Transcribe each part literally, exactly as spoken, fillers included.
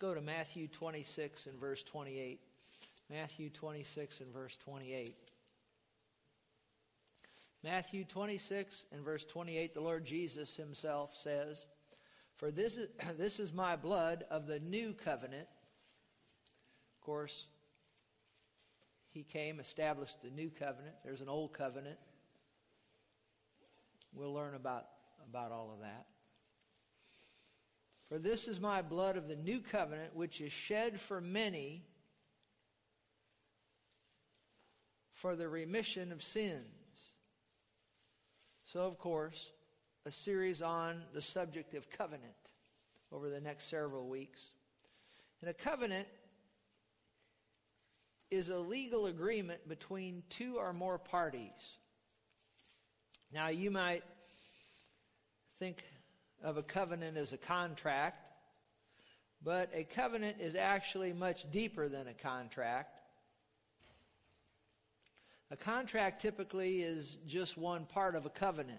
go to Matthew twenty-six and verse twenty-eight. Matthew twenty-six and verse twenty-eight. Matthew twenty-six and verse twenty-eight, the Lord Jesus himself says, "For this is, this is my blood of the new covenant." Of course, he came, established the new covenant. There's an old covenant. We'll learn about, about all of that. "For this is my blood of the new covenant, which is shed for many for the remission of sins." So, of course, a series on the subject of covenant over the next several weeks. And a covenant is a legal agreement between two or more parties. Now, you might think of a covenant as a contract, but a covenant is actually much deeper than a contract. A contract typically is just one part of a covenant.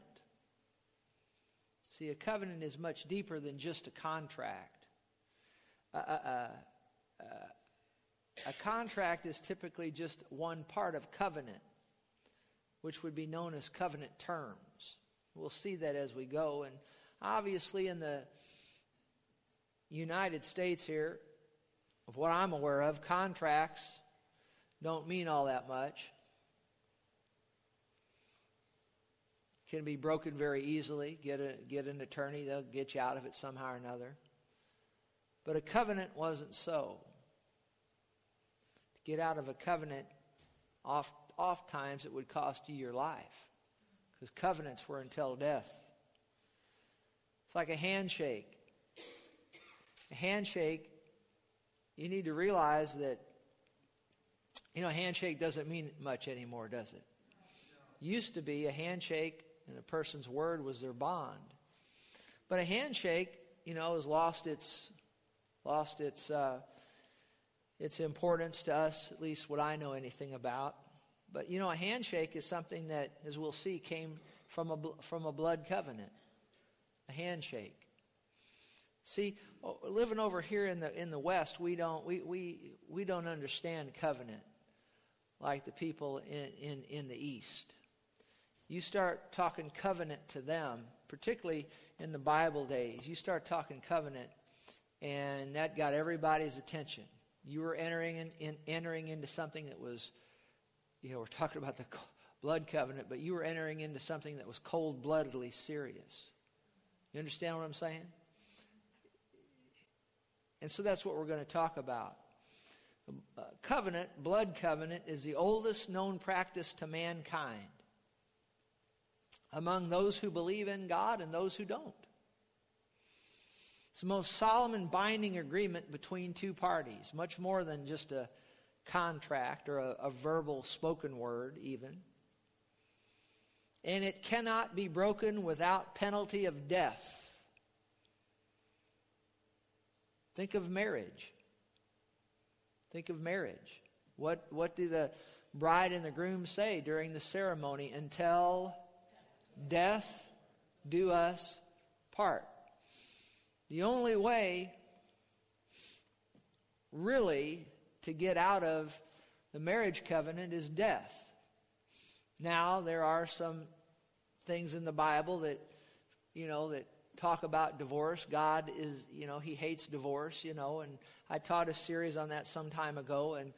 See, a covenant is much deeper than just a contract. Uh, uh, uh, a contract is typically just one part of covenant, which would be known as covenant terms. We'll see that as we go. And obviously in the United States here, of what I'm aware of, contracts don't mean all that much. Can be broken very easily. Get a get an attorney, they'll get you out of it somehow or another. But a covenant wasn't so. To get out of a covenant, oft, oft times it would cost you your life, because covenants were until death. It's like a handshake. A handshake, you need to realize that, you know, a handshake doesn't mean much anymore, does it? Used to be a handshake and a person's word was their bond. But a handshake, you know, has lost its lost its uh, its importance to us, at least what I know anything about. But you know, a handshake is something that, as we'll see, came from a from a blood covenant. A handshake. See, living over here in the in the West, we don't we we, we don't understand covenant like the people in, in, in the East. You start talking covenant to them, particularly in the Bible days. You start talking covenant, and that got everybody's attention. You were entering in, in, entering into something that was, you know, we're talking about the blood covenant, but you were entering into something that was cold-bloodedly serious. You understand what I'm saying? And so that's what we're going to talk about. Covenant, blood covenant, is the oldest known practice to mankind, among those who believe in God and those who don't. It's the most solemn and binding agreement between two parties, much more than just a contract or a, a verbal spoken word even. And it cannot be broken without penalty of death. Think of marriage. Think of marriage. What, what do the bride and the groom say during the ceremony? Until death do us part. The only way really to get out of the marriage covenant is death. Now there are some things in the Bible that, you know, that talk about divorce. God is, you know, he hates divorce, you know, and I taught a series on that some time ago, and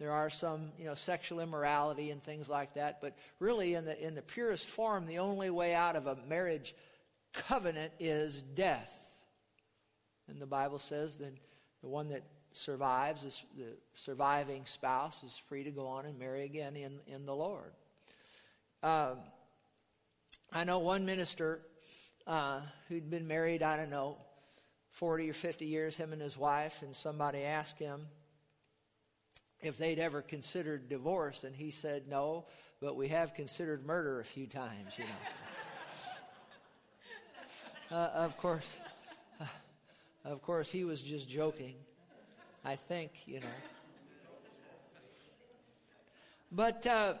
there are some, you know, sexual immorality and things like that. But really, in the in the purest form, the only way out of a marriage covenant is death. And the Bible says that the one that survives, is the surviving spouse, is free to go on and marry again in, in the Lord. Um, I know one minister uh, who'd been married, I don't know, forty or fifty years, him and his wife, and somebody asked him if they'd ever considered divorce, and he said, "No, but we have considered murder a few times, you know." uh, of course, uh, of course, he was just joking, I think, you know. But, uh,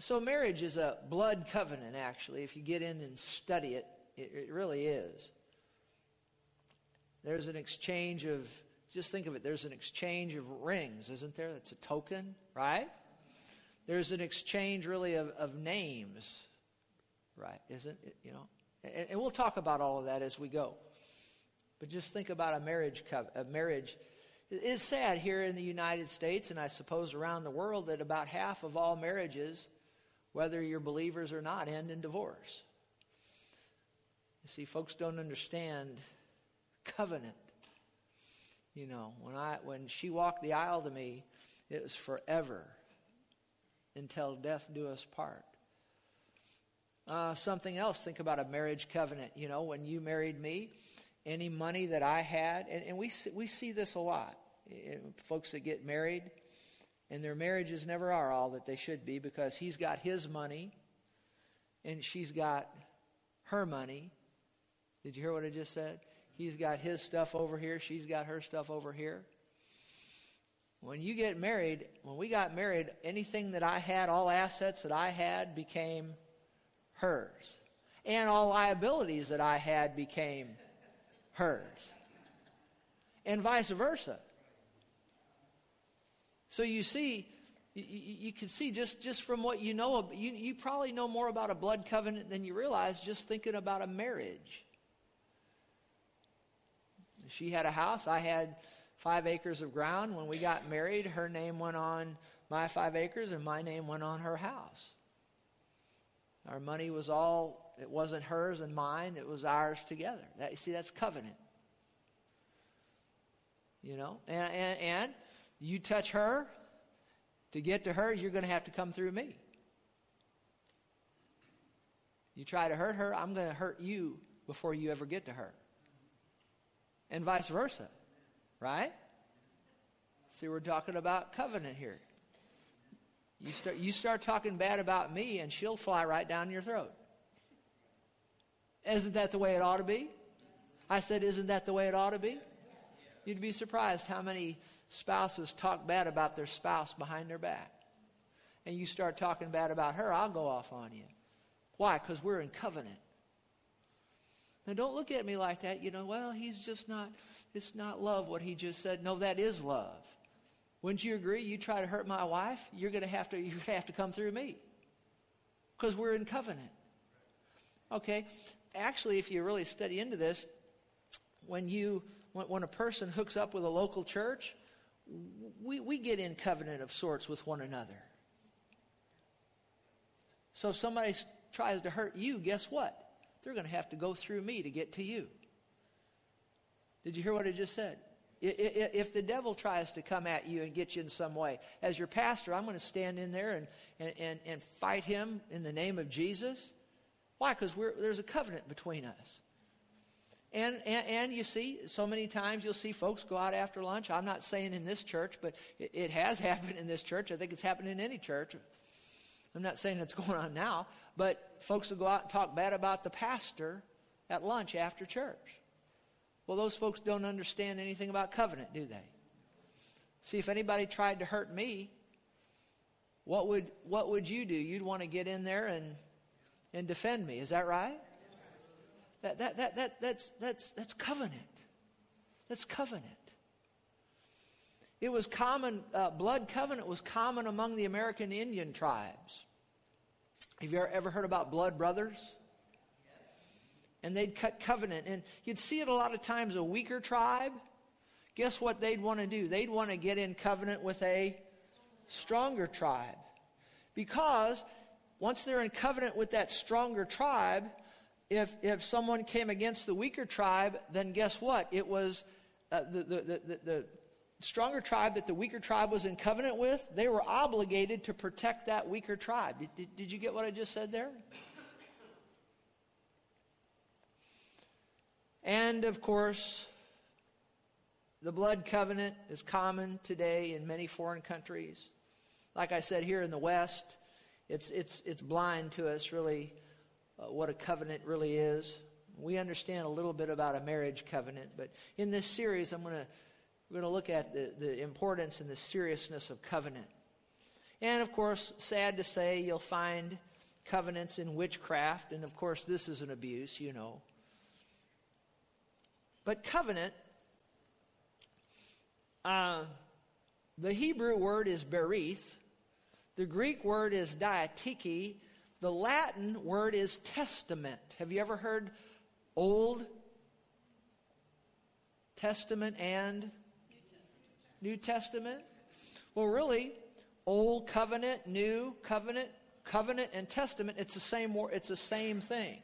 so marriage is a blood covenant, actually. If you get in and study it, it, it really is. There's an exchange of, just think of it, there's an exchange of rings, isn't there? That's a token, right? There's an exchange really of, of names, right? Isn't it, you know? And, and we'll talk about all of that as we go. But just think about a marriage covenant, a marriage. It is sad here in the United States, and I suppose around the world, that about half of all marriages, whether you're believers or not, end in divorce. You see, folks don't understand covenant. You know, when I when she walked the aisle to me, it was forever, until death do us part. Uh, something else, think about a marriage covenant. You know, when you married me, any money that I had, and, and we see, we see this a lot. It, folks that get married, and their marriages never are all that they should be, because he's got his money, and she's got her money. Did you hear what I just said? He's got his stuff over here, she's got her stuff over here. When you get married, when we got married, anything that I had, all assets that I had became hers. And all liabilities that I had became hers. And vice versa. So you see, you, you can see just, just from what you know, you, you probably know more about a blood covenant than you realize just thinking about a marriage. She had a house, I had five acres of ground. When we got married, her name went on my five acres and my name went on her house. Our money was all, it wasn't hers and mine, it was ours together. That, you see, that's covenant. You know, and, and, and you touch her, to get to her, you're going to have to come through me. You try to hurt her, I'm going to hurt you before you ever get to her. And vice versa. Right? See, we're talking about covenant here. You start, you start talking bad about me, and she'll fly right down your throat. Isn't that the way it ought to be? I said, isn't that the way it ought to be? You'd be surprised how many spouses talk bad about their spouse behind their back. And you start talking bad about her, I'll go off on you. Why? Because we're in covenant. Now, don't look at me like that. You know, well, he's just not, it's not love what he just said. No, that is love. Wouldn't you agree? You try to hurt my wife, you're going to have to, you're going to have to come through me. Because we're in covenant. Okay, actually, if you really study into this, when you, when, when a person hooks up with a local church, we, we get in covenant of sorts with one another. So if somebody tries to hurt you, guess what? They're going to have to go through me to get to you. Did you hear what I just said? If the devil tries to come at you and get you in some way, as your pastor, I'm going to stand in there and, and, and fight him in the name of Jesus. Why? Because we're, there's a covenant between us. And, and, and you see, so many times you'll see folks go out after lunch. I'm not saying in this church, but it, it has happened in this church. I think it's happened in any church. I'm not saying it's going on now, but folks will go out and talk bad about the pastor at lunch after church. Well, those folks don't understand anything about covenant, do they? See, if anybody tried to hurt me, what would what would you do? You'd want to get in there and and defend me. Is that right? That that that, that that's that's that's covenant. That's covenant. It was common, uh, blood covenant was common among the American Indian tribes. Have you ever heard about blood brothers? And they'd cut covenant. And you'd see it a lot of times, a weaker tribe. Guess what they'd want to do? They'd want to get in covenant with a stronger tribe. Because once they're in covenant with that stronger tribe, if, if someone came against the weaker tribe, then guess what? It was uh, the... the, the, the stronger tribe that the weaker tribe was in covenant with, they were obligated to protect that weaker tribe. Did, did, did you get what I just said there? And, of course, the blood covenant is common today in many foreign countries. Like I said, here in the West, it's, it's, it's blind to us, really, uh, what a covenant really is. We understand a little bit about a marriage covenant, but in this series, I'm going to We're going to look at the, the importance and the seriousness of covenant. And, of course, sad to say, you'll find covenants in witchcraft. And, of course, this is an abuse, you know. But covenant Uh, the Hebrew word is berith. The Greek word is diatiki. The Latin word is testament. Have you ever heard Old Testament and New Testament? New Testament? Well, really, Old Covenant, New Covenant, Covenant and Testament, it's the same word, it's the same thing.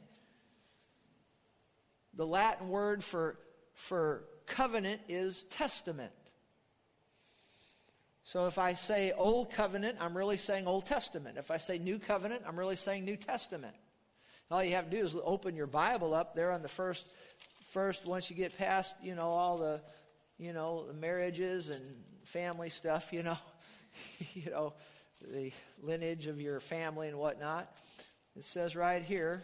The Latin word for, for covenant is testament. So if I say Old Covenant, I'm really saying Old Testament. If I say New Covenant, I'm really saying New Testament. All you have to do is open your Bible up there on the first, first once you get past, you know, all the, you know, the marriages and family stuff, you know, you know, the lineage of your family and whatnot. It says right here,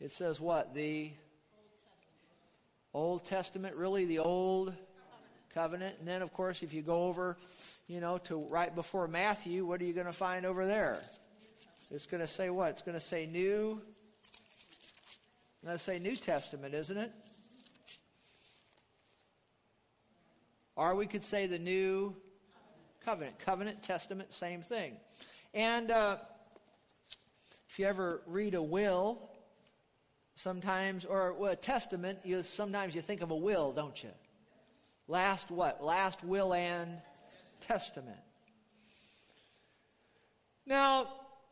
it says what? The Old Testament, Old Testament really the Old Covenant. And then, of course, if you go over, you know, to right before Matthew, what are you going to find over there? It's going to say what? It's going to say New. It's going to say New Testament, isn't it? Or we could say the New Covenant. Covenant, Testament, same thing. And uh, if you ever read a will, sometimes, or well, a testament, you sometimes you think of a will, don't you? Last what? Last will and testament. Now,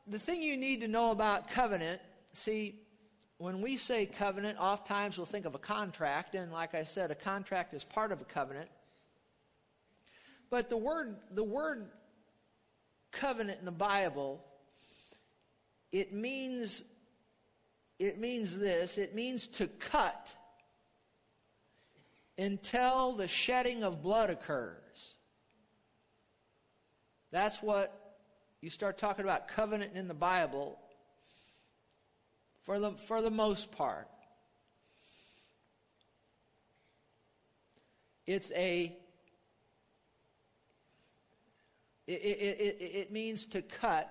the thing you need to know about covenant, see, when we say covenant, oftentimes we'll think of a contract, and like I said, a contract is part of a covenant. But the word, the word covenant in the Bible, it means, it means this, it means to cut until the shedding of blood occurs. That's what you start talking about covenant in the Bible for the, for the most part. It's a, it, it, it, it means to cut.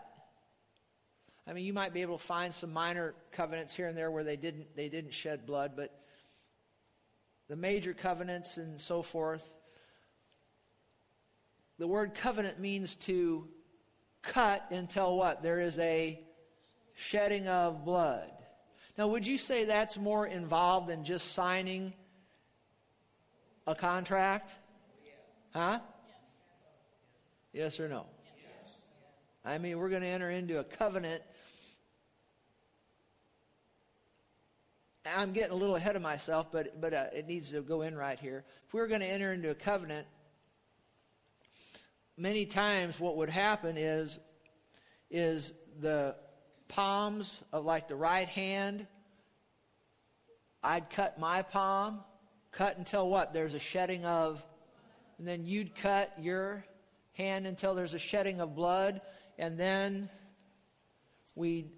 I mean, you might be able to find some minor covenants here and there where they didn't, they didn't shed blood, but the major covenants and so forth. The word covenant means to cut until what? There is a shedding of blood. Now, would you say that's more involved than just signing a contract? Huh? Yes or no? Yes. I mean, we're going to enter into a covenant. I'm getting a little ahead of myself, but but uh, it needs to go in right here. If we were going to enter into a covenant, many times what would happen is, is the palms of like the right hand, I'd cut my palm, cut until what? There's a shedding of, and then you'd cut your hand until there's a shedding of blood, and then we'd,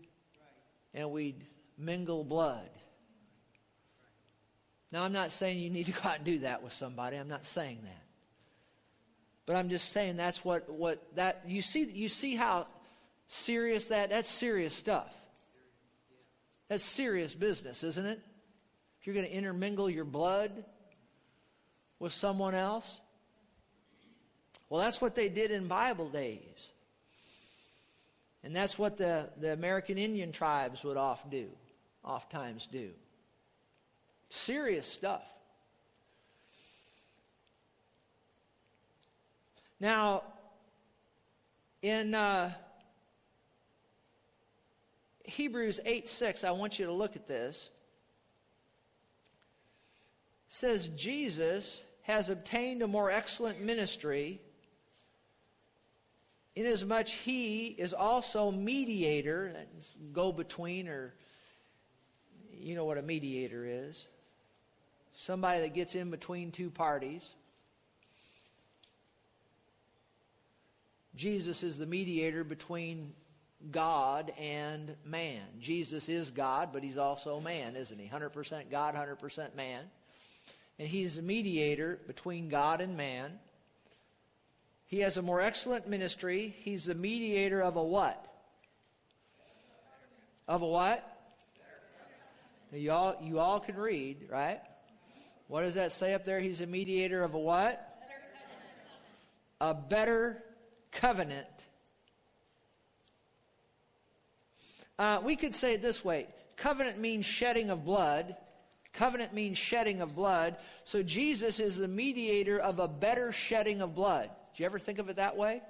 and we'd mingle blood. Now, I'm not saying you need to go out and do that with somebody. I'm not saying that. But I'm just saying that's what, what that, you see, you see how serious that, that's serious stuff. That's serious business, isn't it? If you're going to intermingle your blood with someone else. Well, that's what they did in Bible days. And that's what the, the American Indian tribes would oft do, oftentimes do. Serious stuff. Now, in uh, Hebrews eight six, I want you to look at this. It says, Jesus has obtained a more excellent ministry, inasmuch he is also mediator, go-between, or you know what a mediator is. Somebody that gets in between two parties. Jesus is the mediator between God and man. Jesus is God, but he's also man, isn't he? one hundred percent God, one hundred percent man. And he's the mediator between God and man. He has a more excellent ministry. He's the mediator of a what? Of a what? You all, you all can read, right? What does that say up there? He's a mediator of a what? a better covenant. Uh, we could say it this way. Covenant means shedding of blood. Covenant means shedding of blood. So Jesus is the mediator of a better shedding of blood. Do you ever think of it that way?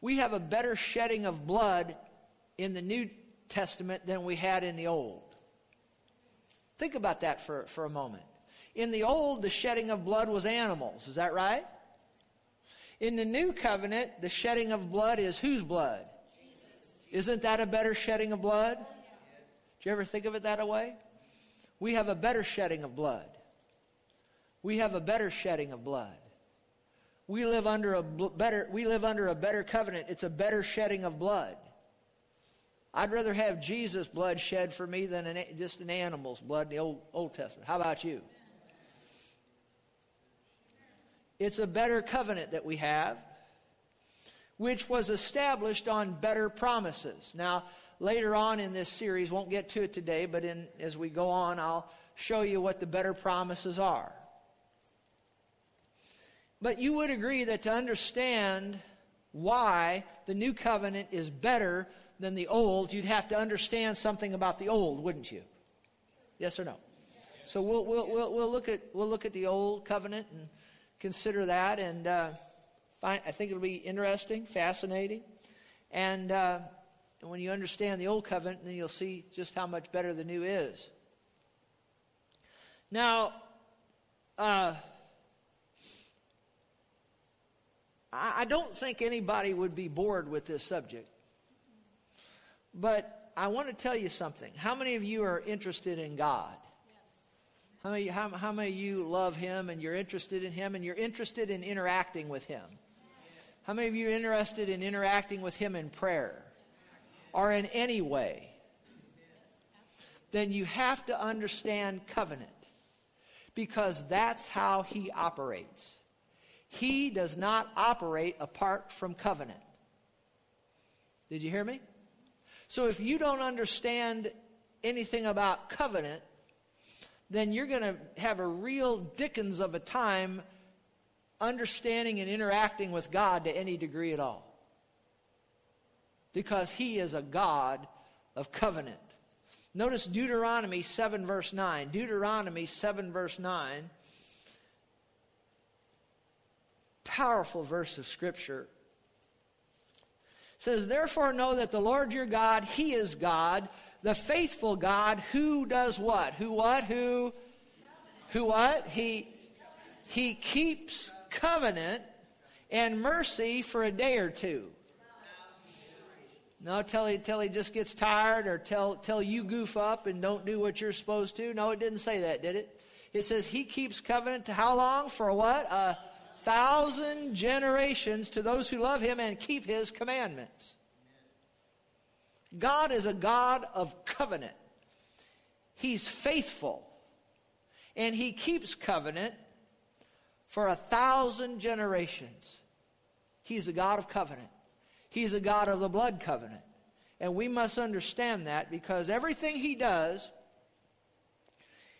We have a better shedding of blood in the New Testament than we had in the Old. Think about that for, for a moment. In the Old, the shedding of blood was animals. Is that right? In the New Covenant, the shedding of blood is whose blood? Jesus. Isn't that a better shedding of blood? Yeah. Do you ever think of it that way? We have a better shedding of blood. We have a better shedding of blood. We live under a better, we live under a better covenant. It's a better shedding of blood. I'd rather have Jesus' blood shed for me than an, just an animal's blood in the Old, Old Testament. How about you? It's a better covenant that we have, which was established on better promises. Now, later on in this series, won't get to it today, but in, as we go on, I'll show you what the better promises are. But you would agree that to understand why the new covenant is better than the old, you'd have to understand something about the old, wouldn't you? Yes or no? So we'll we'll we'll, we'll look at we'll look at the old covenant and consider that, and uh, find, I think it'll be interesting, fascinating, and uh, when you understand the old covenant, then you'll see just how much better the new is. Now, uh, I, I don't think anybody would be bored with this subject. But I want to tell you something. How many of you are interested in God? Yes. How many, how, how many of you love Him and you're interested in Him and you're interested in interacting with Him? Yes. How many of you are interested in interacting with Him in prayer? Yes. Or in any way? Yes. Then you have to understand covenant. Because that's how He operates. He does not operate apart from covenant. Did you hear me? So if you don't understand anything about covenant, then you're going to have a real dickens of a time understanding and interacting with God to any degree at all. Because He is a God of covenant. Notice Deuteronomy seven verse nine. Deuteronomy seven verse nine. Powerful verse of Scripture. Says, therefore know that the Lord your God, He is God, the faithful God, who does what? Who what? Who? Who what? He, he keeps covenant and mercy for a day or two. No, till he, till he just gets tired or till, till you goof up and don't do what you're supposed to. No, it didn't say that, did it? It says He keeps covenant to how long? For what? A thousand generations to those who love Him and keep His commandments. God is a God of covenant. He's faithful. And He keeps covenant for a thousand generations. He's a God of covenant. He's a God of the blood covenant. And we must understand that, because everything He does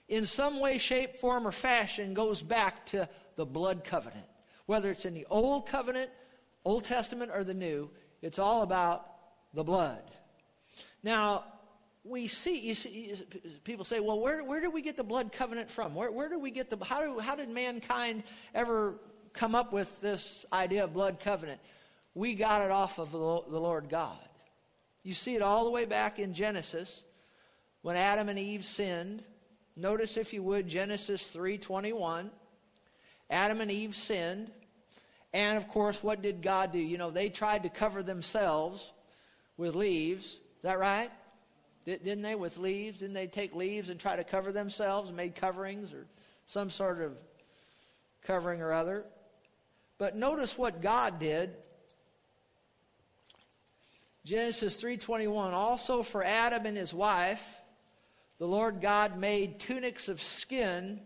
in some way, shape, form, or fashion goes back to the blood covenant. Whether it's in the Old Covenant, Old Testament, or the New, it's all about the blood. Now, we see, you see people say, well, where, where did we get the blood covenant from? Where, where did we get the, how, do, how did mankind ever come up with this idea of blood covenant? We got it off of the Lord God. You see it all the way back in Genesis when Adam and Eve sinned. Notice, if you would, Genesis three twenty-one. Adam and Eve sinned, and of course, what did God do? You know, they tried to cover themselves with leaves. Is that right? Didn't they, with leaves? Didn't they take leaves and try to cover themselves, made coverings or some sort of covering or other? But notice what God did. Genesis three twenty-one, also for Adam and his wife, the Lord God made tunics of skin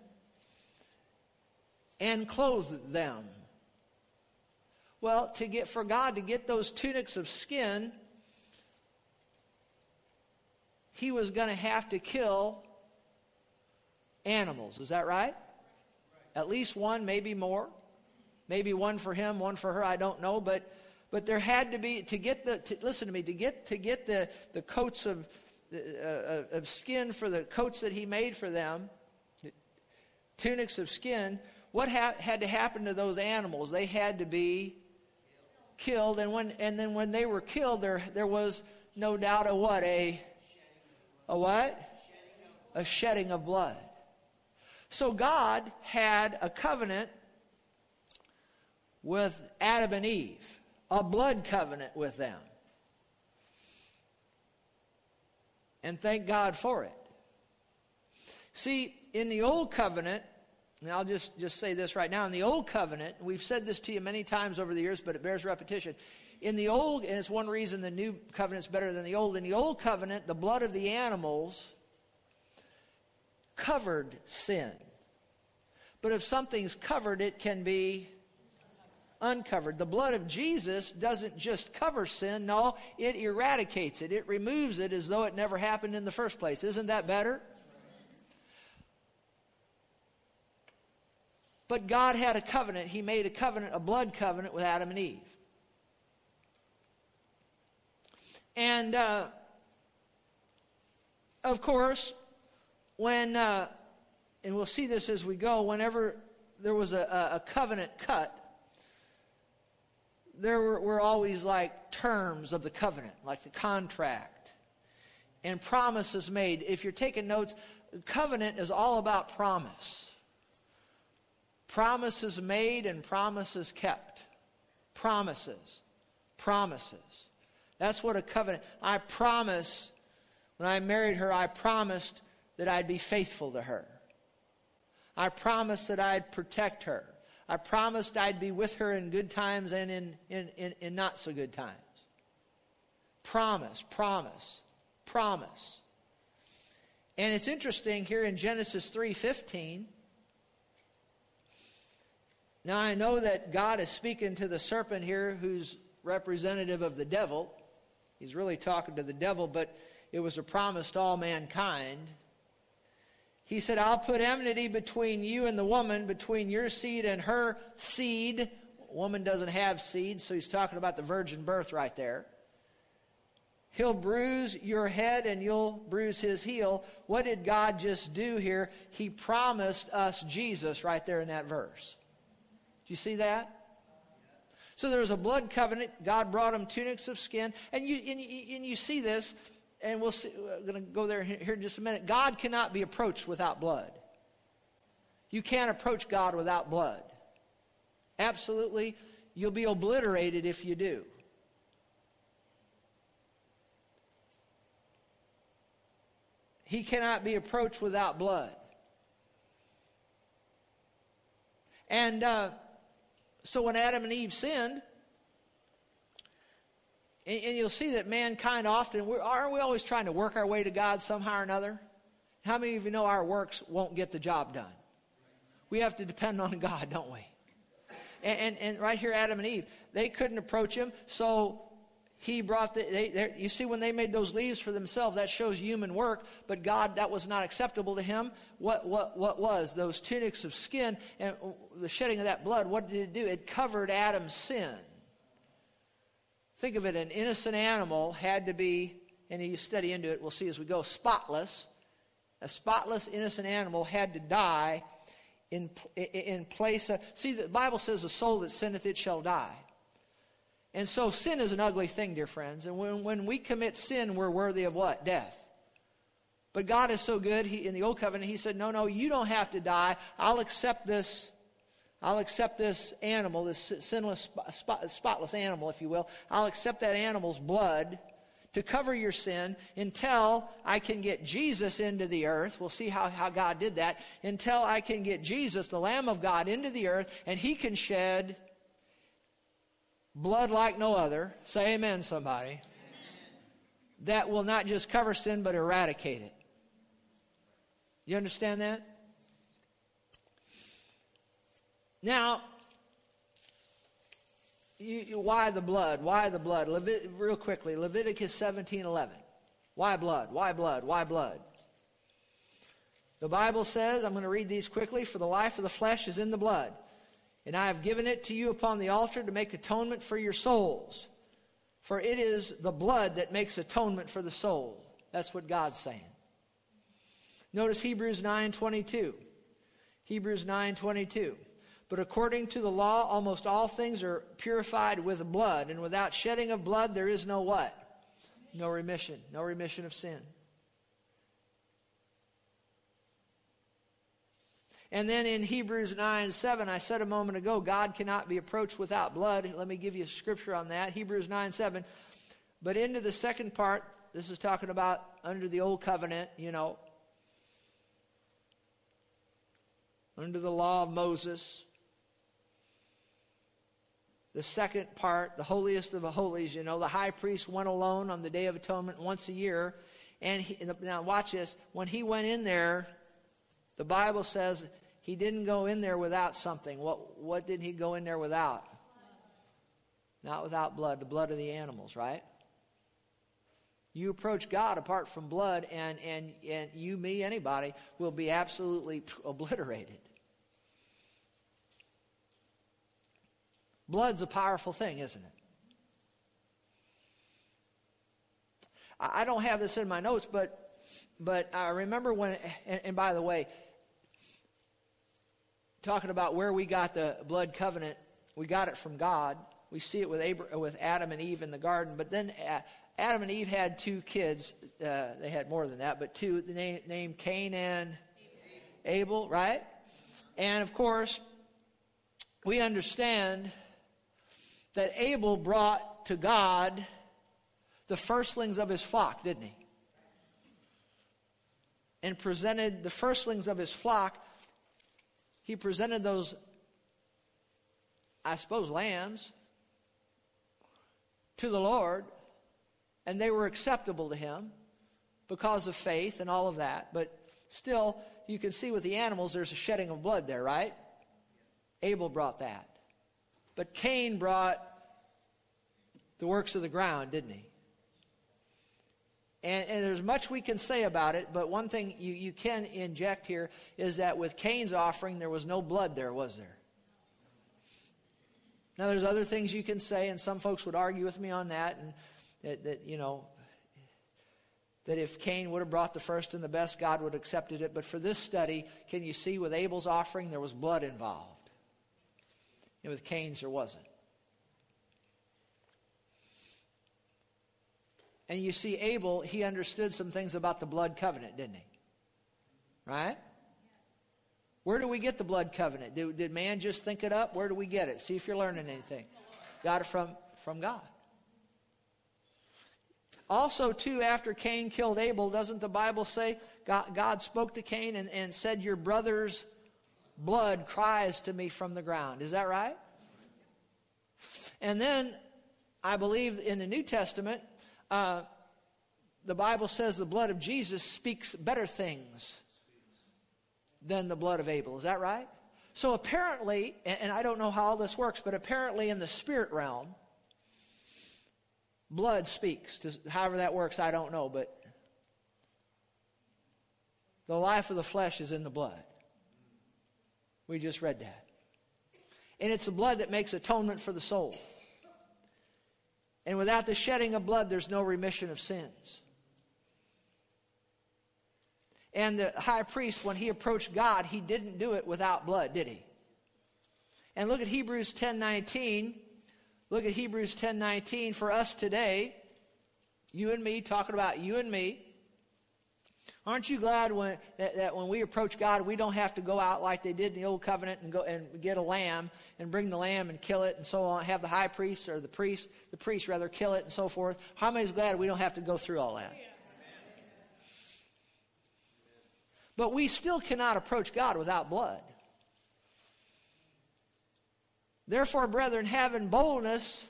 and clothed them. Well, to get for God to get those tunics of skin, He was going to have to kill animals. Is that right? At least one, maybe more. Maybe one for him, one for her, I don't know. But but there had to be, to get the, to, listen to me, to get to get the, the coats of, uh, of skin for the coats that he made for them, tunics of skin, what ha- had to happen to those animals? They had to be killed. And when and then when they were killed, there there was no doubt a what? A, a what? A shedding of blood. So God had a covenant with Adam and Eve, a blood covenant with them. And thank God for it. See, in the old covenant, and I'll just, just say this right now, in the old covenant, we've said this to you many times over the years, but it bears repetition. In the old, and it's one reason the new covenant's better than the old, in the old covenant, the blood of the animals covered sin. But if something's covered, it can be uncovered. The blood of Jesus doesn't just cover sin. No, it eradicates it. It removes it as though it never happened in the first place. Isn't that better? But God had a covenant. He made a covenant, a blood covenant with Adam and Eve. And uh, of course, when, uh, and we'll see this as we go, whenever there was a, a covenant cut, there were, were always like terms of the covenant, like the contract, and promises made. If you're taking notes, covenant is all about promise. Promises made and promises kept. Promises. Promises. That's what a covenant. I promise, when I married her, I promised that I'd be faithful to her. I promised that I'd protect her. I promised I'd be with her in good times and in, in, in, in not so good times. Promise, promise, promise. And it's interesting here in Genesis three fifteen. Now I know that God is speaking to the serpent here, who's representative of the devil. He's really talking to the devil, but it was a promise to all mankind. He said, I'll put enmity between you and the woman, between your seed and her seed. Woman doesn't have seed, so he's talking about the virgin birth right there. He'll bruise your head and you'll bruise his heel. What did God just do here? He promised us Jesus right there in that verse. Do you see that? So there was a blood covenant. God brought them tunics of skin. And you, and you, and you see this. And we'll see, we're going to go there here in just a minute. God cannot be approached without blood. You can't approach God without blood. Absolutely, you'll be obliterated if you do. He cannot be approached without blood. And uh, so when Adam and Eve sinned, and you'll see that mankind often, aren't we always trying to work our way to God somehow or another? How many of you know our works won't get the job done? We have to depend on God, don't we? And and, and right here, Adam and Eve, they couldn't approach him, so he brought the, they, you see when they made those leaves for themselves, that shows human work, but God, that was not acceptable to him. What, what, what was? Those tunics of skin and the shedding of that blood, what did it do? It covered Adam's sin. Think of it, an innocent animal had to be, and you study into it, we'll see as we go, spotless. A spotless, innocent animal had to die in, in place of, see, the Bible says, the soul that sinneth, it shall die. And so sin is an ugly thing, dear friends. And when, when we commit sin, we're worthy of what? Death. But God is so good, he, in the old covenant, he said, no, no, you don't have to die. I'll accept this I'll accept this animal, this sinless, spotless animal, if you will. I'll accept that animal's blood to cover your sin until I can get Jesus into the earth. We'll see how, how God did that. Until I can get Jesus, the Lamb of God, into the earth, and he can shed blood like no other. Say amen, somebody. Amen. That will not just cover sin, but eradicate it. You understand that? Now, you, you, why the blood? Why the blood? Levit- real quickly, Leviticus seventeen eleven. Why blood? Why blood? Why blood? The Bible says, I'm going to read these quickly, for the life of the flesh is in the blood, and I have given it to you upon the altar to make atonement for your souls. For it is the blood that makes atonement for the soul. That's what God's saying. Notice Hebrews nine twenty-two. Hebrews nine twenty-two. But according to the law, almost all things are purified with blood, and without shedding of blood there is no what? No remission. No remission of sin. And then in Hebrews nine seven, I said a moment ago, God cannot be approached without blood. Let me give you a scripture on that. Hebrews nine seven. But into the second part, this is talking about under the old covenant, you know, under the law of Moses. The second part, the holiest of the holies, you know, the high priest went alone on the Day of Atonement once a year. And he, now watch this. When he went in there, the Bible says he didn't go in there without something. What, what did he go in there without? Not without blood, the blood of the animals, right? You approach God apart from blood, and, and, and you, me, anybody will be absolutely obliterated. Blood's a powerful thing, isn't it? I, I don't have this in my notes, but, but I remember when, and, and by the way, talking about where we got the blood covenant, we got it from God. We see it with, Abraham, with Adam and Eve in the garden, but then uh, Adam and Eve had two kids. Uh, they had more than that, but two named name Cain and Abel, right? And, of course, we understand that Abel brought to God the firstlings of his flock, didn't he? And presented the firstlings of his flock. He presented those, I suppose, lambs to the Lord. And they were acceptable to him because of faith and all of that. But still, you can see with the animals, there's a shedding of blood there, right? Abel brought that. But Cain brought the works of the ground, didn't he? And, and there's much we can say about it, but one thing you, you can inject here is that with Cain's offering, there was no blood there, was there? Now, there's other things you can say, and some folks would argue with me on that, and That, that, you know, that if Cain would have brought the first and the best, God would have accepted it. But for this study, can you see with Abel's offering, there was blood involved. And with Cain's, there wasn't. And you see Abel, he understood some things about the blood covenant, didn't he? Right? Where do we get the blood covenant? Did, did man just think it up? Where do we get it? See if you're learning anything. Got it from, from God. Also, too, after Cain killed Abel, doesn't the Bible say God, God spoke to Cain and, and said, your brother's blood cries to me from the ground. Is that right? And then, I believe in the New Testament, uh, the Bible says the blood of Jesus speaks better things than the blood of Abel. Is that right? So apparently, and, and I don't know how all this works, but apparently in the spirit realm, blood speaks. To, however that works, I don't know, but the life of the flesh is in the blood. We just read that. And it's the blood that makes atonement for the soul. And without the shedding of blood, there's no remission of sins. And the high priest, when he approached God, he didn't do it without blood, did he? And look at Hebrews ten nineteen. Look at Hebrews ten nineteen for us today, you and me, talking about you and me. Aren't you glad when, that, that when we approach God, we don't have to go out like they did in the old covenant and go and get a lamb and bring the lamb and kill it and so on, have the high priest or the priest, the priest rather, kill it and so forth. How many is glad we don't have to go through all that? But we still cannot approach God without blood. Therefore, brethren, having boldness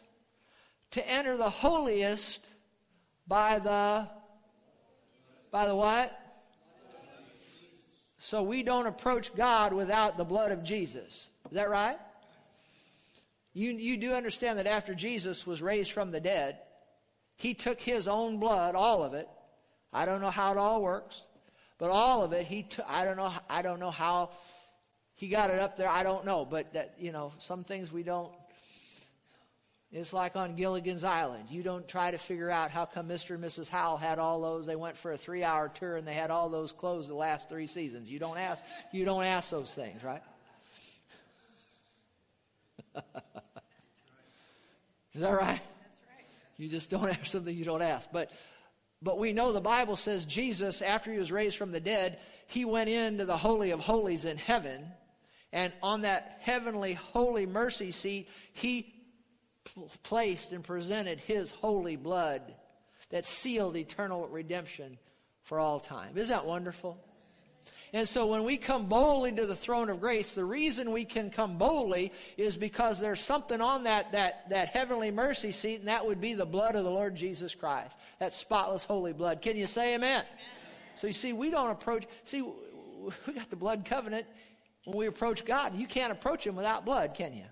to enter the holiest by the, by the what? So we don't approach God without the blood of Jesus. Is that right? You, you do understand that after Jesus was raised from the dead, he took his own blood, all of it. I don't know how it all works. But all of it, he t- I don't know. I don't know how he got it up there. I don't know. But that, you know, some things we don't. It's like on Gilligan's Island. You don't try to figure out how come Mister and Missus Howell had all those. They went for a three-hour tour and they had all those clothes the last three seasons. You don't ask. You don't ask those things, right? Is that right? That's right. You just don't ask something you don't ask. But, but we know the Bible says Jesus, after he was raised from the dead, he went into the Holy of Holies in heaven, and on that heavenly holy mercy seat, he placed and presented his holy blood that sealed eternal redemption for all time. Isn't that wonderful? And so when we come boldly to the throne of grace, the reason we can come boldly is because there's something on that that that heavenly mercy seat, and that would be the blood of the Lord Jesus Christ, that spotless holy blood. Can you say amen? Amen. So you see, we don't approach, see, we got the blood covenant when we approach God. You can't approach him without blood, can you?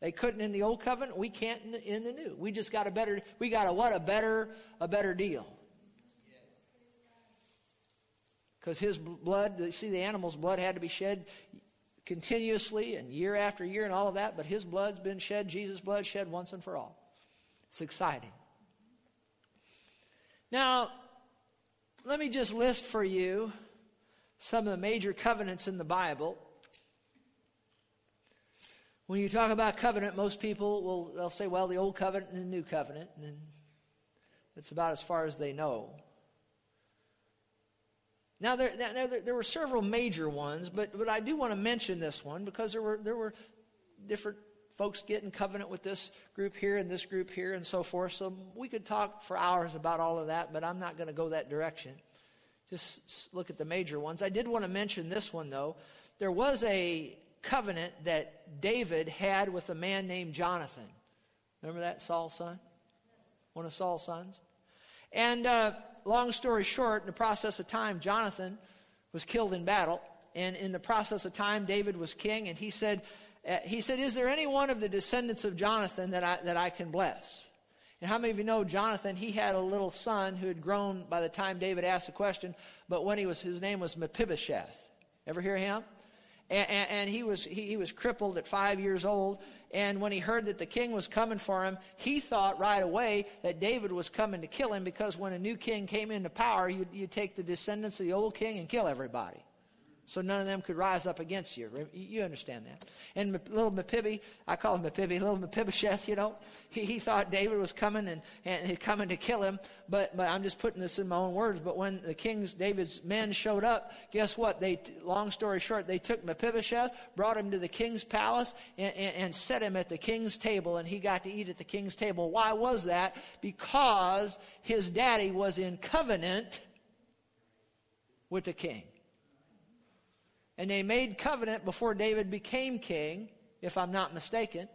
They couldn't in the old covenant. We can't in the, in the new. We just got a better. We got a what? A better. A better deal. Because his blood. See, the animal's blood had to be shed continuously and year after year and all of that. But his blood's been shed. Jesus' blood shed once and for all. It's exciting. Now, let me just list for you some of the major covenants in the Bible. When you talk about covenant, most people will they'll say, well, the old covenant and the new covenant. And that's about as far as they know. Now, there, there, there were several major ones, but, but I do want to mention this one because there were, there were different folks getting covenant with this group here and this group here and so forth. So we could talk for hours about all of that, but I'm not going to go that direction. Just look at the major ones. I did want to mention this one, though. There was a covenant that David had with a man named Jonathan. Remember that? Saul's son? One of Saul's sons. And uh, long story short, in the process of time, Jonathan was killed in battle. And in the process of time, David was king. And he said, uh, he said, is there any one of the descendants of Jonathan that I, that I can bless? And how many of you know Jonathan, he had a little son who had grown by the time David asked the question. But when he was, his name was Mephibosheth. Ever hear him? And, and, and he was he, he was crippled at five years old. And when he heard that the king was coming for him, he thought right away that David was coming to kill him, because when a new king came into power, you you take the descendants of the old king and kill everybody, so none of them could rise up against you. You understand that? And little Mephibi, I call him Mephibi, little Mephibosheth, you know, he he thought David was coming and and he coming to kill him. But but I'm just putting this in my own words. But when the king's David's men showed up, guess what? They long story short, they took Mephibosheth, brought him to the king's palace, and, and, and set him at the king's table, and he got to eat at the king's table. Why was that? Because his daddy was in covenant with the king. And they made covenant before David became king, if I'm not mistaken.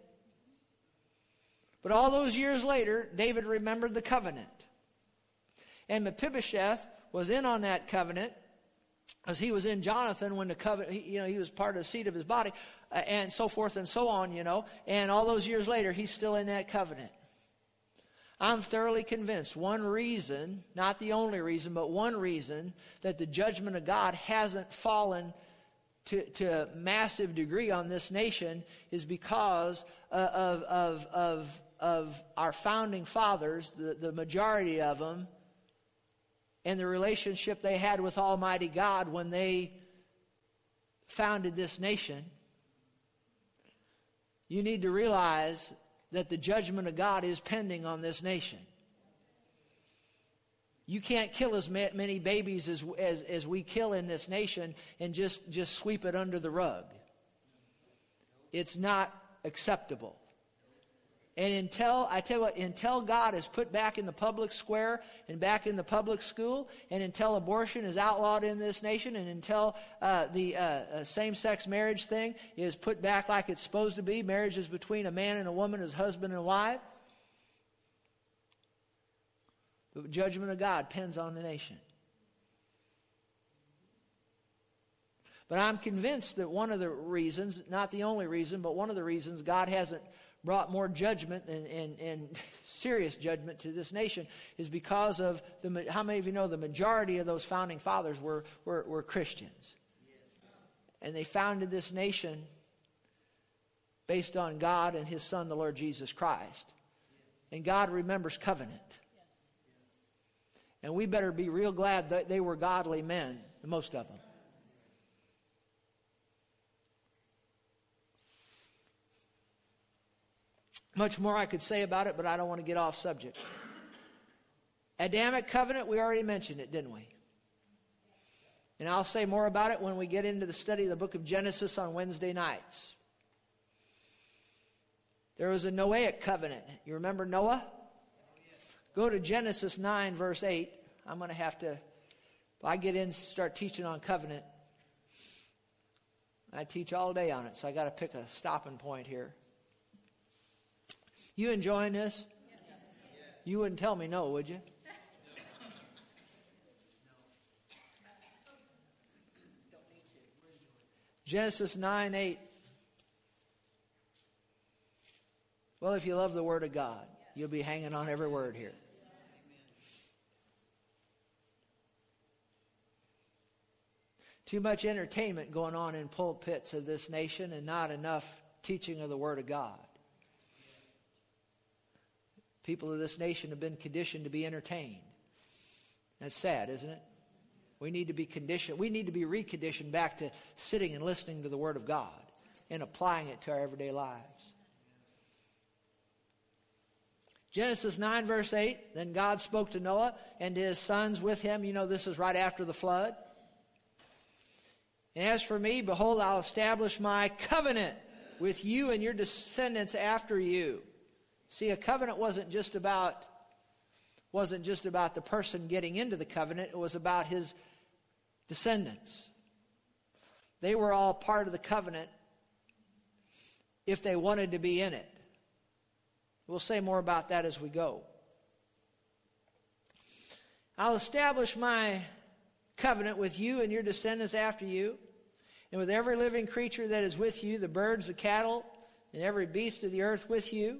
But all those years later, David remembered the covenant. And Mephibosheth was in on that covenant, as he was in Jonathan when the covenant, he, you know, he was part of the seed of his body, uh, and so forth and so on, you know. And all those years later, he's still in that covenant. I'm thoroughly convinced one reason, not the only reason, but one reason that the judgment of God hasn't fallen To, to a massive degree on this nation is because of of of of our founding fathers, the, the majority of them, and the relationship they had with Almighty God when they founded this nation. You need to realize that the judgment of God is pending on this nation. You can't kill as many babies as, as as we kill in this nation and just, just sweep it under the rug. It's not acceptable. And until, I tell you what, until God is put back in the public square and back in the public school, and until abortion is outlawed in this nation, and until uh, the uh, same-sex marriage thing is put back like it's supposed to be, marriage is between a man and a woman as husband and wife, the judgment of God depends on the nation. But I'm convinced that one of the reasons, not the only reason, but one of the reasons God hasn't brought more judgment and, and, and serious judgment to this nation is because of the, how many of you know the majority of those founding fathers were, were, were Christians. And they founded this nation based on God and his son, the Lord Jesus Christ. And God remembers covenant. And we better be real glad that they were godly men, most of them. Much more I could say about it, but I don't want to get off subject. Adamic covenant, we already mentioned it, didn't we? And I'll say more about it when we get into the study of the book of Genesis on Wednesday nights. There was a Noahic covenant. You remember Noah? Go to Genesis nine, verse eight. I'm going to have to, if I get in, start teaching on covenant. I teach all day on it, so I got to pick a stopping point here. You enjoying this? Yes. You wouldn't tell me no, would you? Genesis nine, eight. Well, if you love the Word of God, you'll be hanging on every word here. Too much entertainment going on in pulpits of this nation and not enough teaching of the Word of God. People of this nation have been conditioned to be entertained. That's sad, isn't it? We need to be conditioned. We need to be reconditioned back to sitting and listening to the Word of God and applying it to our everyday lives. Genesis nine, verse eight, then God spoke to Noah and to his sons with him. You know, this is right after the flood. And as for me, behold, I'll establish my covenant with you and your descendants after you. See, a covenant wasn't just about wasn't just about the person getting into the covenant. It was about his descendants. They were all part of the covenant if they wanted to be in it. We'll say more about that as we go. I'll establish my covenant with you and your descendants after you, and with every living creature that is with you, the birds, the cattle, and every beast of the earth with you.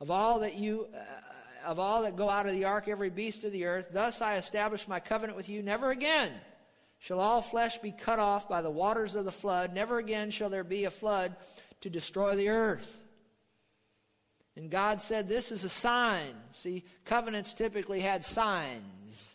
Of all that you, uh, of all that go out of the ark, every beast of the earth, thus I establish my covenant with you. Never again shall all flesh be cut off by the waters of the flood. Never again shall there be a flood to destroy the earth. And God said, this is a sign. See, covenants typically had signs.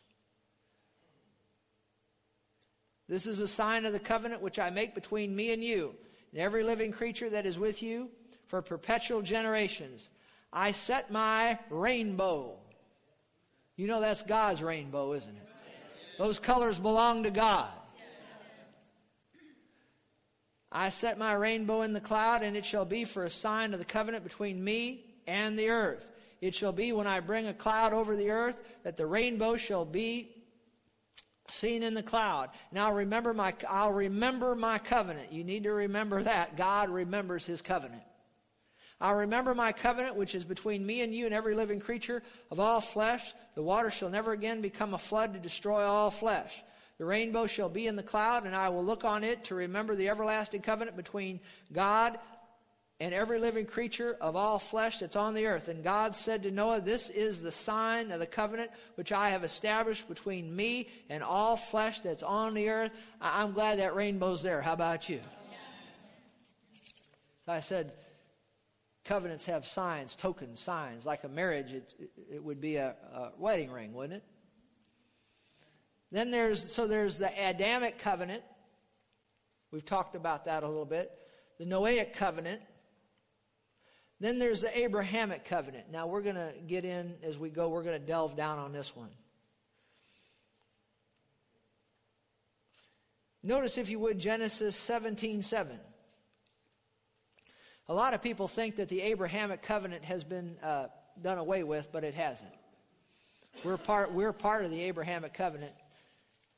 This is a sign of the covenant which I make between me and you, and every living creature that is with you, for perpetual generations. I set my rainbow. You know that's God's rainbow, isn't it? Yes. Those colors belong to God. Yes. I set my rainbow in the cloud, and it shall be for a sign of the covenant between me and the earth. It shall be when I bring a cloud over the earth that the rainbow shall be seen in the cloud. And I'll remember my, I'll remember my covenant. You need to remember that. God remembers his covenant. I'll remember my covenant, which is between me and you and every living creature of all flesh. The water shall never again become a flood to destroy all flesh. The rainbow shall be in the cloud, and I will look on it to remember the everlasting covenant between God and every living creature of all flesh that's on the earth. And God said to Noah, this is the sign of the covenant which I have established between me and all flesh that's on the earth. I'm glad that rainbow's there. How about you? Yes. I said, covenants have signs, token signs. Like a marriage, it, it would be a, a wedding ring, wouldn't it? Then there's, so there's the Adamic covenant. We've talked about that a little bit. The Noahic covenant. Then there's the Abrahamic covenant. Now we're going to get in as we go. We're going to delve down on this one. Notice, if you would, Genesis seventeen seven. A lot of people think that the Abrahamic covenant has been uh, done away with, but it hasn't. We're part, we're part of the Abrahamic covenant,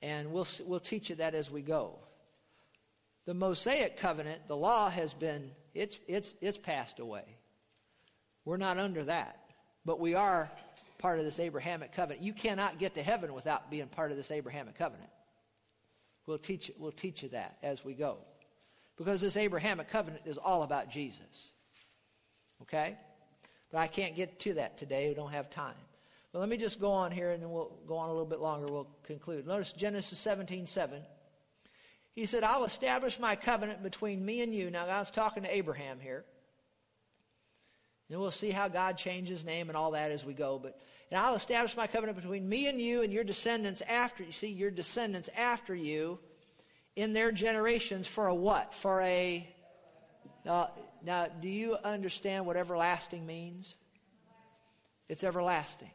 and we'll, we'll teach you that as we go. The Mosaic covenant, the law has been, it's, it's, it's passed away. We're not under that, but we are part of this Abrahamic covenant. You cannot get to heaven without being part of this Abrahamic covenant. We'll teach, we'll teach you that as we go. Because this Abrahamic covenant is all about Jesus. okay? But I can't get to that today. We don't have time. But let me just go on here, and then we'll go on a little bit longer. We'll conclude. Notice Genesis seventeen seven. He said, I'll establish my covenant between me and you. Now, God's talking to Abraham here. And we'll see how God changed his name and all that as we go. But and I'll establish my covenant between me and you and your descendants after you. See, your descendants after you in their generations for a what? For a... Uh, now, do you understand what everlasting means? It's everlasting.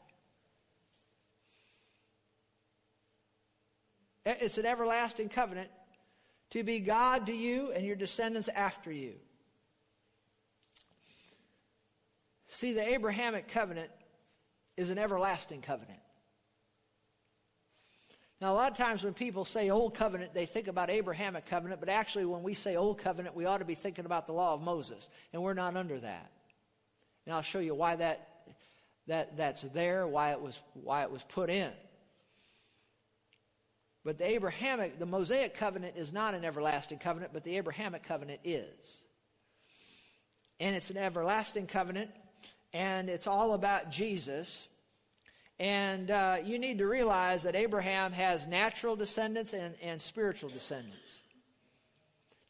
It's an everlasting covenant to be God to you and your descendants after you. See, the Abrahamic covenant is an everlasting covenant. Now, a lot of times when people say old covenant, they think about Abrahamic covenant, but actually when we say old covenant, we ought to be thinking about the law of Moses, and we're not under that. And I'll show you why that that that's there, why it was why it was put in. But the Abrahamic, the Mosaic covenant is not an everlasting covenant, but the Abrahamic covenant is. And it's an everlasting covenant, and it's all about Jesus. And uh, you need to realize that Abraham has natural descendants and, and spiritual descendants.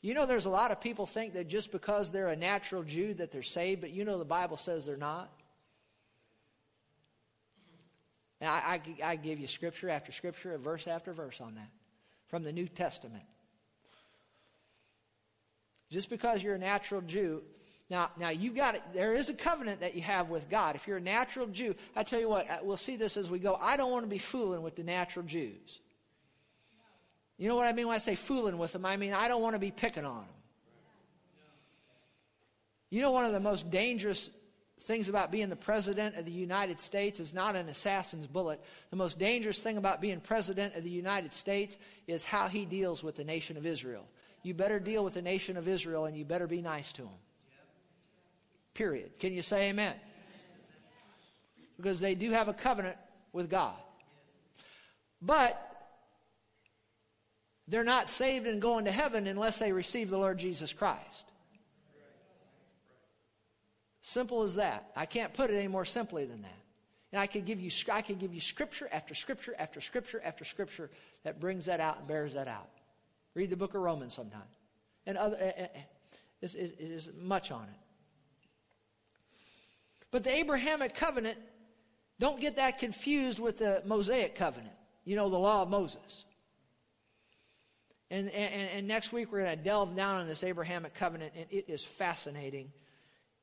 You know, there's a lot of people think that just because they're a natural Jew that they're saved, but you know the Bible says they're not. And I, I, I give you scripture after scripture, verse after verse on that from the New Testament. Just because you're a natural Jew, now, now you've got it. There is a covenant that you have with God. If you're a natural Jew, I tell you what, we'll see this as we go. I don't want to be fooling with the natural Jews. You know what I mean when I say fooling with them? I mean I don't want to be picking on them. You know, one of the most dangerous things about being the president of the United States is not an assassin's bullet. The most dangerous thing about being president of the United States is how he deals with the nation of Israel. You better deal with the nation of Israel, and you better be nice to them. Period. Can you say amen? Because they do have a covenant with God. But they're not saved and going to heaven unless they receive the Lord Jesus Christ. Simple as that. I can't put it any more simply than that. And I could give you, I could give you scripture after scripture after scripture after scripture that brings that out and bears that out. Read the book of Romans sometime. And other, it is much on it. But the Abrahamic covenant, don't get that confused with the Mosaic covenant. You know, the law of Moses. And, and, and next week we're going to delve down on this Abrahamic covenant, and it is fascinating.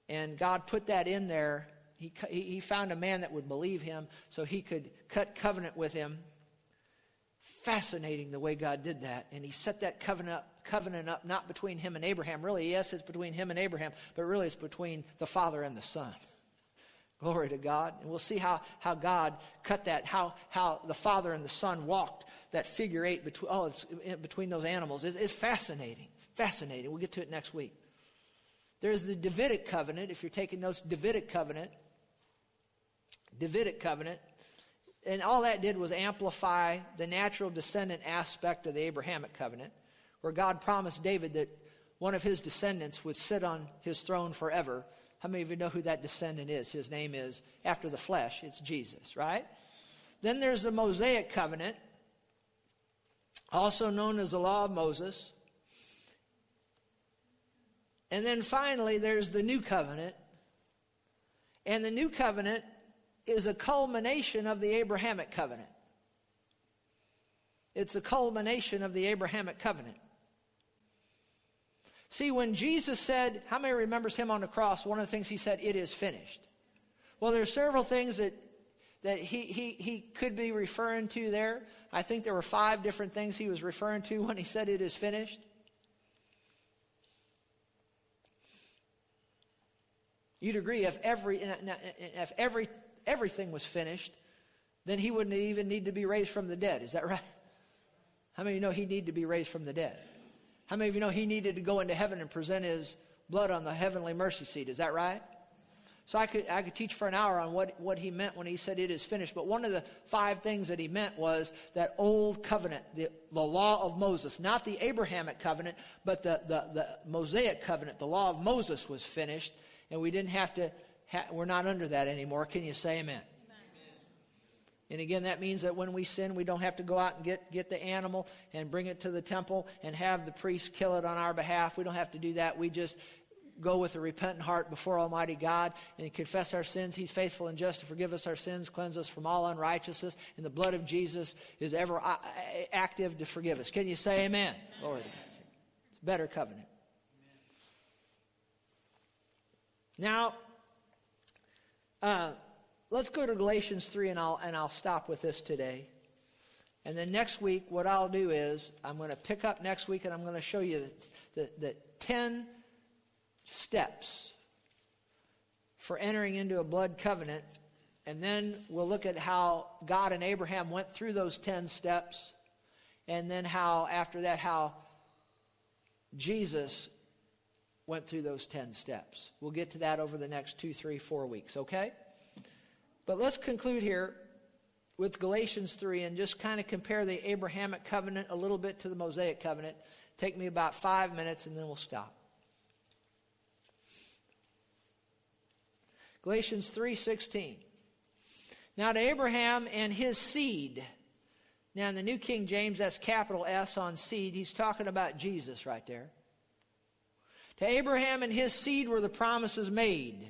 And God put that in there. He, he found a man that would believe him so he could cut covenant with him. Fascinating the way God did that. And he set that covenant up, covenant up not between him and Abraham. Really, yes, it's between him and Abraham, but really it's between the Father and the Son. Glory to God. And we'll see how, how God cut that, how, how the Father and the Son walked that figure eight between, oh, it's between those animals. It's, it's fascinating. Fascinating. We'll get to it next week. There's the Davidic covenant. If you're taking notes, Davidic covenant. Davidic covenant. And all that did was amplify the natural descendant aspect of the Abrahamic covenant, where God promised David that one of his descendants would sit on his throne forever. How many of you know who that descendant is? His name is, after the flesh, it's Jesus, right? Then there's the Mosaic covenant, also known as the law of Moses. And then finally, there's the new covenant. And the new covenant is a culmination of the Abrahamic covenant. It's a culmination of the Abrahamic covenant. See, when Jesus said, how many remembers him on the cross? One of the things he said, it is finished. Well, there's several things that that he, he, he could be referring to there. I think there were five different things he was referring to when he said it is finished. You'd agree if every if every everything was finished, then he wouldn't even need to be raised from the dead. Is that right? How many of you know he needed to be raised from the dead? How many of you know he needed to go into heaven and present his blood on the heavenly mercy seat? Is that right? So I could I could teach for an hour on what, what he meant when he said it is finished. But one of the five things that he meant was that old covenant, the, the law of Moses. Not the Abrahamic covenant, but the, the, the Mosaic covenant. The law of Moses was finished, and we didn't have to, ha- we're not under that anymore. Can you say amen? Amen? And again, that means that when we sin, we don't have to go out and get, get the animal and bring it to the temple and have the priest kill it on our behalf. We don't have to do that. We just go with a repentant heart before Almighty God and confess our sins. He's faithful and just to forgive us our sins, cleanse us from all unrighteousness, and the blood of Jesus is ever active to forgive us. Can you say amen? Lord, it's a better covenant. Now, uh, let's go to Galatians three, and I'll and I'll stop with this today. And then next week, what I'll do is I'm going to pick up next week, and I'm going to show you the the, the ten steps for entering into a blood covenant, and then we'll look at how God and Abraham went through those ten steps, and then how after that how Jesus went through those ten steps. We'll get to that over the next two, three, four weeks, okay? But let's conclude here with Galatians three and just kind of compare the Abrahamic covenant a little bit to the Mosaic covenant. Take me about five minutes and then we'll stop. Galatians three sixteen. Now to Abraham and his seed. Now in the New King James, that's capital S on seed. He's talking about Jesus right there. To Abraham and his seed were the promises made.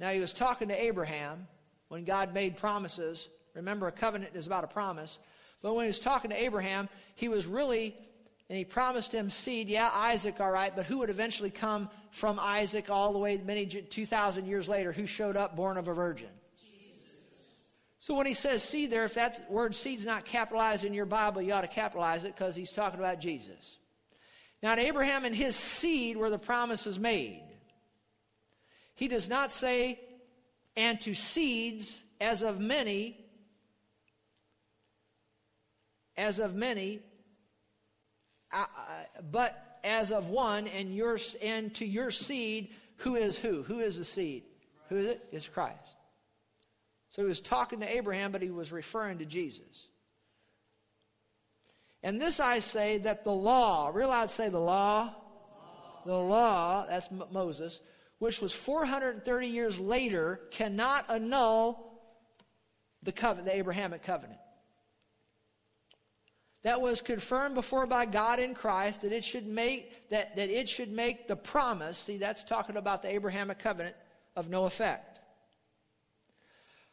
Now he was talking to Abraham when God made promises. Remember, a covenant is about a promise. But when he was talking to Abraham, he was really... and he promised him seed, yeah, Isaac, all right, but who would eventually come from Isaac all the way many two thousand years later? Who showed up born of a virgin? Jesus. So when he says seed there, if that word seed's not capitalized in your Bible, you ought to capitalize it because he's talking about Jesus. Now, to Abraham and his seed were the promises made. He does not say, and to seeds as of many, as of many, Uh, but as of one, and your and to your seed, who is who? Who is the seed? Christ. Who is it? It's Christ. So he was talking to Abraham, but he was referring to Jesus. And this I say that the law, real loud say the law, law. The law, that's M- Moses, which was four hundred thirty years later, cannot annul the covenant, the Abrahamic covenant. That was confirmed before by God in Christ that it should make that, that it should make the promise, see that's talking about the Abrahamic covenant, of no effect.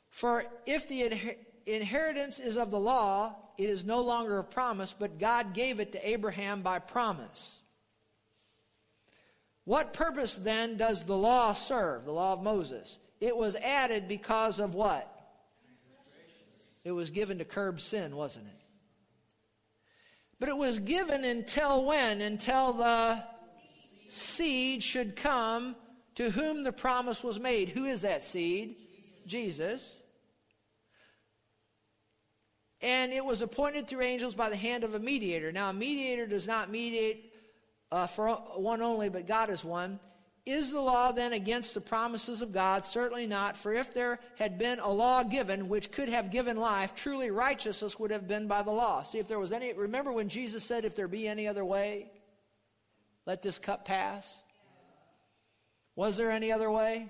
For if the inheritance is of the law, it is no longer a promise, but God gave it to Abraham by promise. What purpose then does the law serve, the law of Moses? It was added because of what? It was given to curb sin, wasn't it? But it was given until when? Until the seed should come to whom the promise was made. Who is that seed? Jesus. And it was appointed through angels by the hand of a mediator. Now, a mediator does not mediate uh, for one only, but God is one. Is the law then against the promises of God? Certainly not. For if there had been a law given which could have given life, truly righteousness would have been by the law. See, if there was any, remember when Jesus said, if there be any other way, let this cup pass? Was there any other way?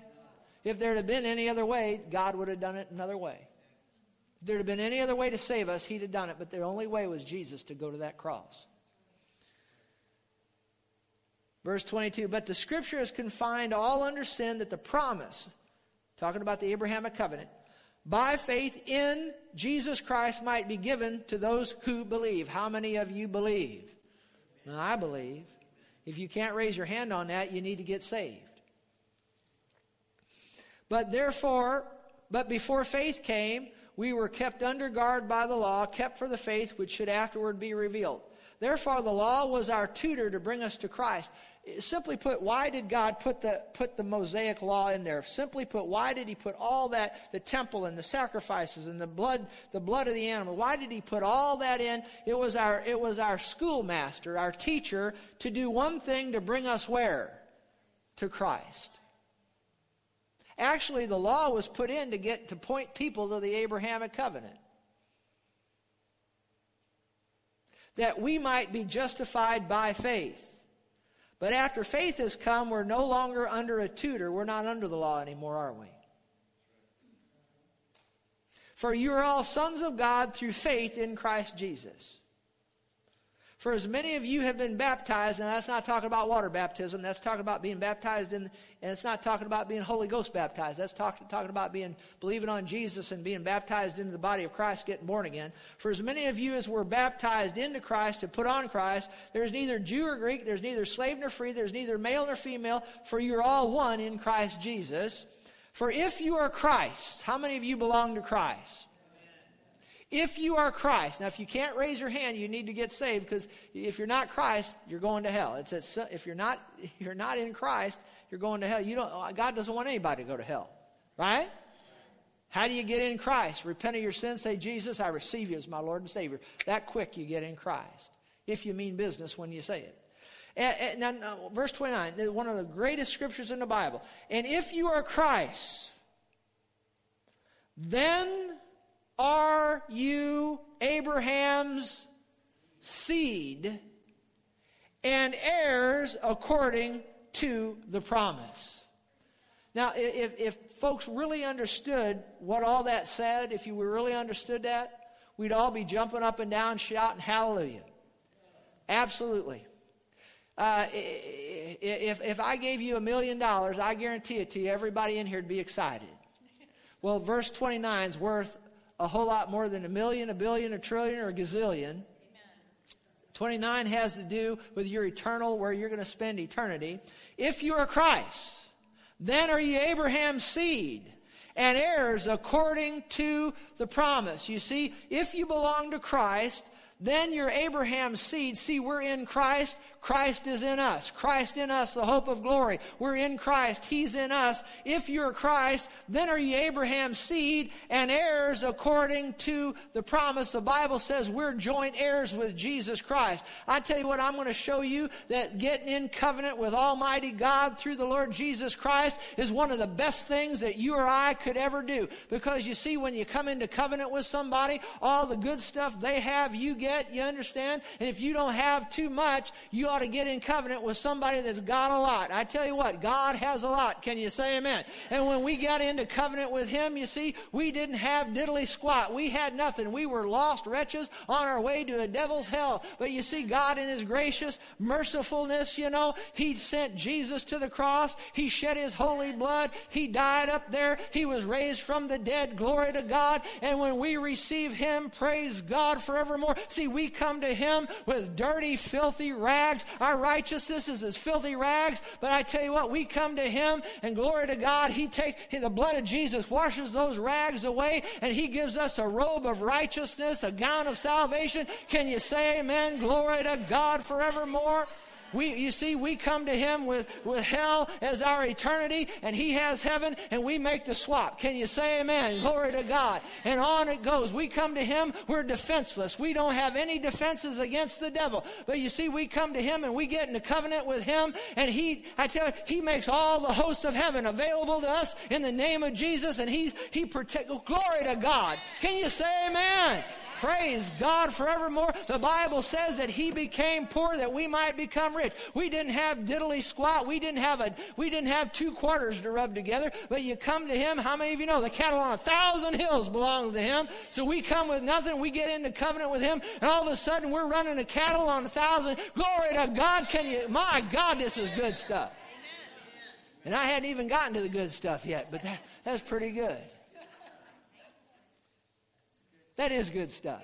If there had been any other way, God would have done it another way. If there had been any other way to save us, he'd have done it. But the only way was Jesus to go to that cross. Verse twenty-two, but the scripture is confined all under sin that the promise, talking about the Abrahamic covenant, by faith in Jesus Christ might be given to those who believe. How many of you believe? Now, I believe. If you can't raise your hand on that, you need to get saved. But therefore, but before faith came, we were kept under guard by the law, kept for the faith which should afterward be revealed. Therefore, the law was our tutor to bring us to Christ. Simply put, why did God put the put the Mosaic law in there? Simply put, why did he put all that, the temple and the sacrifices and the blood, the blood of the animal? Why did he put all that in? It was our it was our schoolmaster, our teacher, to do one thing, to bring us where? To Christ. Actually, the law was put in to get to point people to the Abrahamic covenant, that we might be justified by faith. But after faith has come, we're no longer under a tutor. We're not under the law anymore, are we? For you are all sons of God through faith in Christ Jesus. For as many of you have been baptized, and that's not talking about water baptism, that's talking about being baptized, in, and it's not talking about being Holy Ghost baptized. That's talk, talking about being believing on Jesus and being baptized into the body of Christ, getting born again. For as many of you as were baptized into Christ and put on Christ, there's neither Jew or Greek, there's neither slave nor free, there's neither male nor female, for you're all one in Christ Jesus. For if you are Christ, how many of you belong to Christ? If you are Christ, now if you can't raise your hand, you need to get saved, because if you're not Christ, you're going to hell. It's if you're not if you're not in Christ, you're going to hell. You don't. God doesn't want anybody to go to hell, right? How do you get in Christ? Repent of your sins, say, Jesus, I receive you as my Lord and Savior. That quick you get in Christ, if you mean business when you say it. And, and now, verse twenty-nine, one of the greatest scriptures in the Bible. And if you are Christ, then are you Abraham's seed and heirs according to the promise? Now, if, if folks really understood what all that said, if you really understood that, we'd all be jumping up and down, shouting hallelujah. Absolutely. Uh, if, if I gave you a million dollars, I guarantee it to you, everybody in here would be excited. Well, verse twenty-nine is worth a whole lot more than a million, a billion, a trillion, or a gazillion. Amen. twenty-nine has to do with your eternal, where you're going to spend eternity. If you are Christ, then are you Abraham's seed and heirs according to the promise. You see, if you belong to Christ, then you're Abraham's seed. See, we're in Christ. Christ is in us. Christ in us, the hope of glory. We're in Christ. He's in us. If you're Christ, then are you Abraham's seed and heirs according to the promise. The Bible says we're joint heirs with Jesus Christ. I tell you what, I'm going to show you that getting in covenant with Almighty God through the Lord Jesus Christ is one of the best things that you or I could ever do. Because you see, when you come into covenant with somebody, all the good stuff they have, you get, you understand? And if you don't have too much, you ought to get in covenant with somebody that's got a lot. I tell you what, God has a lot. Can you say amen? And when we got into covenant with him, you see, we didn't have diddly squat. We had nothing. We were lost wretches on our way to a devil's hell. But you see, God in his gracious mercifulness, you know, he sent Jesus to the cross. He shed his holy blood. He died up there. He was raised from the dead. Glory to God. And when we receive him, praise God forevermore. See, we come to him with dirty, filthy rags. Our righteousness is as filthy rags, but I tell you what, we come to him, and glory to God, he takes the blood of Jesus, washes those rags away, and he gives us a robe of righteousness, a gown of salvation. Can you say amen? Glory to God forevermore. We, you see, we come to him with, with hell as our eternity, and he has heaven, and we make the swap. Can you say amen? Glory to God. And on it goes. We come to him, we're defenseless. We don't have any defenses against the devil. But you see, we come to him, and we get into covenant with him, and he, I tell you, he makes all the hosts of heaven available to us in the name of Jesus, and he, he protects. Glory to God. Can you say amen? Praise God forevermore. The Bible says that he became poor that we might become rich. We didn't have diddly squat. We didn't have a, we didn't have two quarters to rub together. But you come to him, how many of you know the cattle on a thousand hills belongs to him? So we come with nothing. We get into covenant with him. And all of a sudden we're running a cattle on a thousand. Glory to God. Can you, my God, this is good stuff. And I hadn't even gotten to the good stuff yet, but that, that's pretty good. That is good stuff.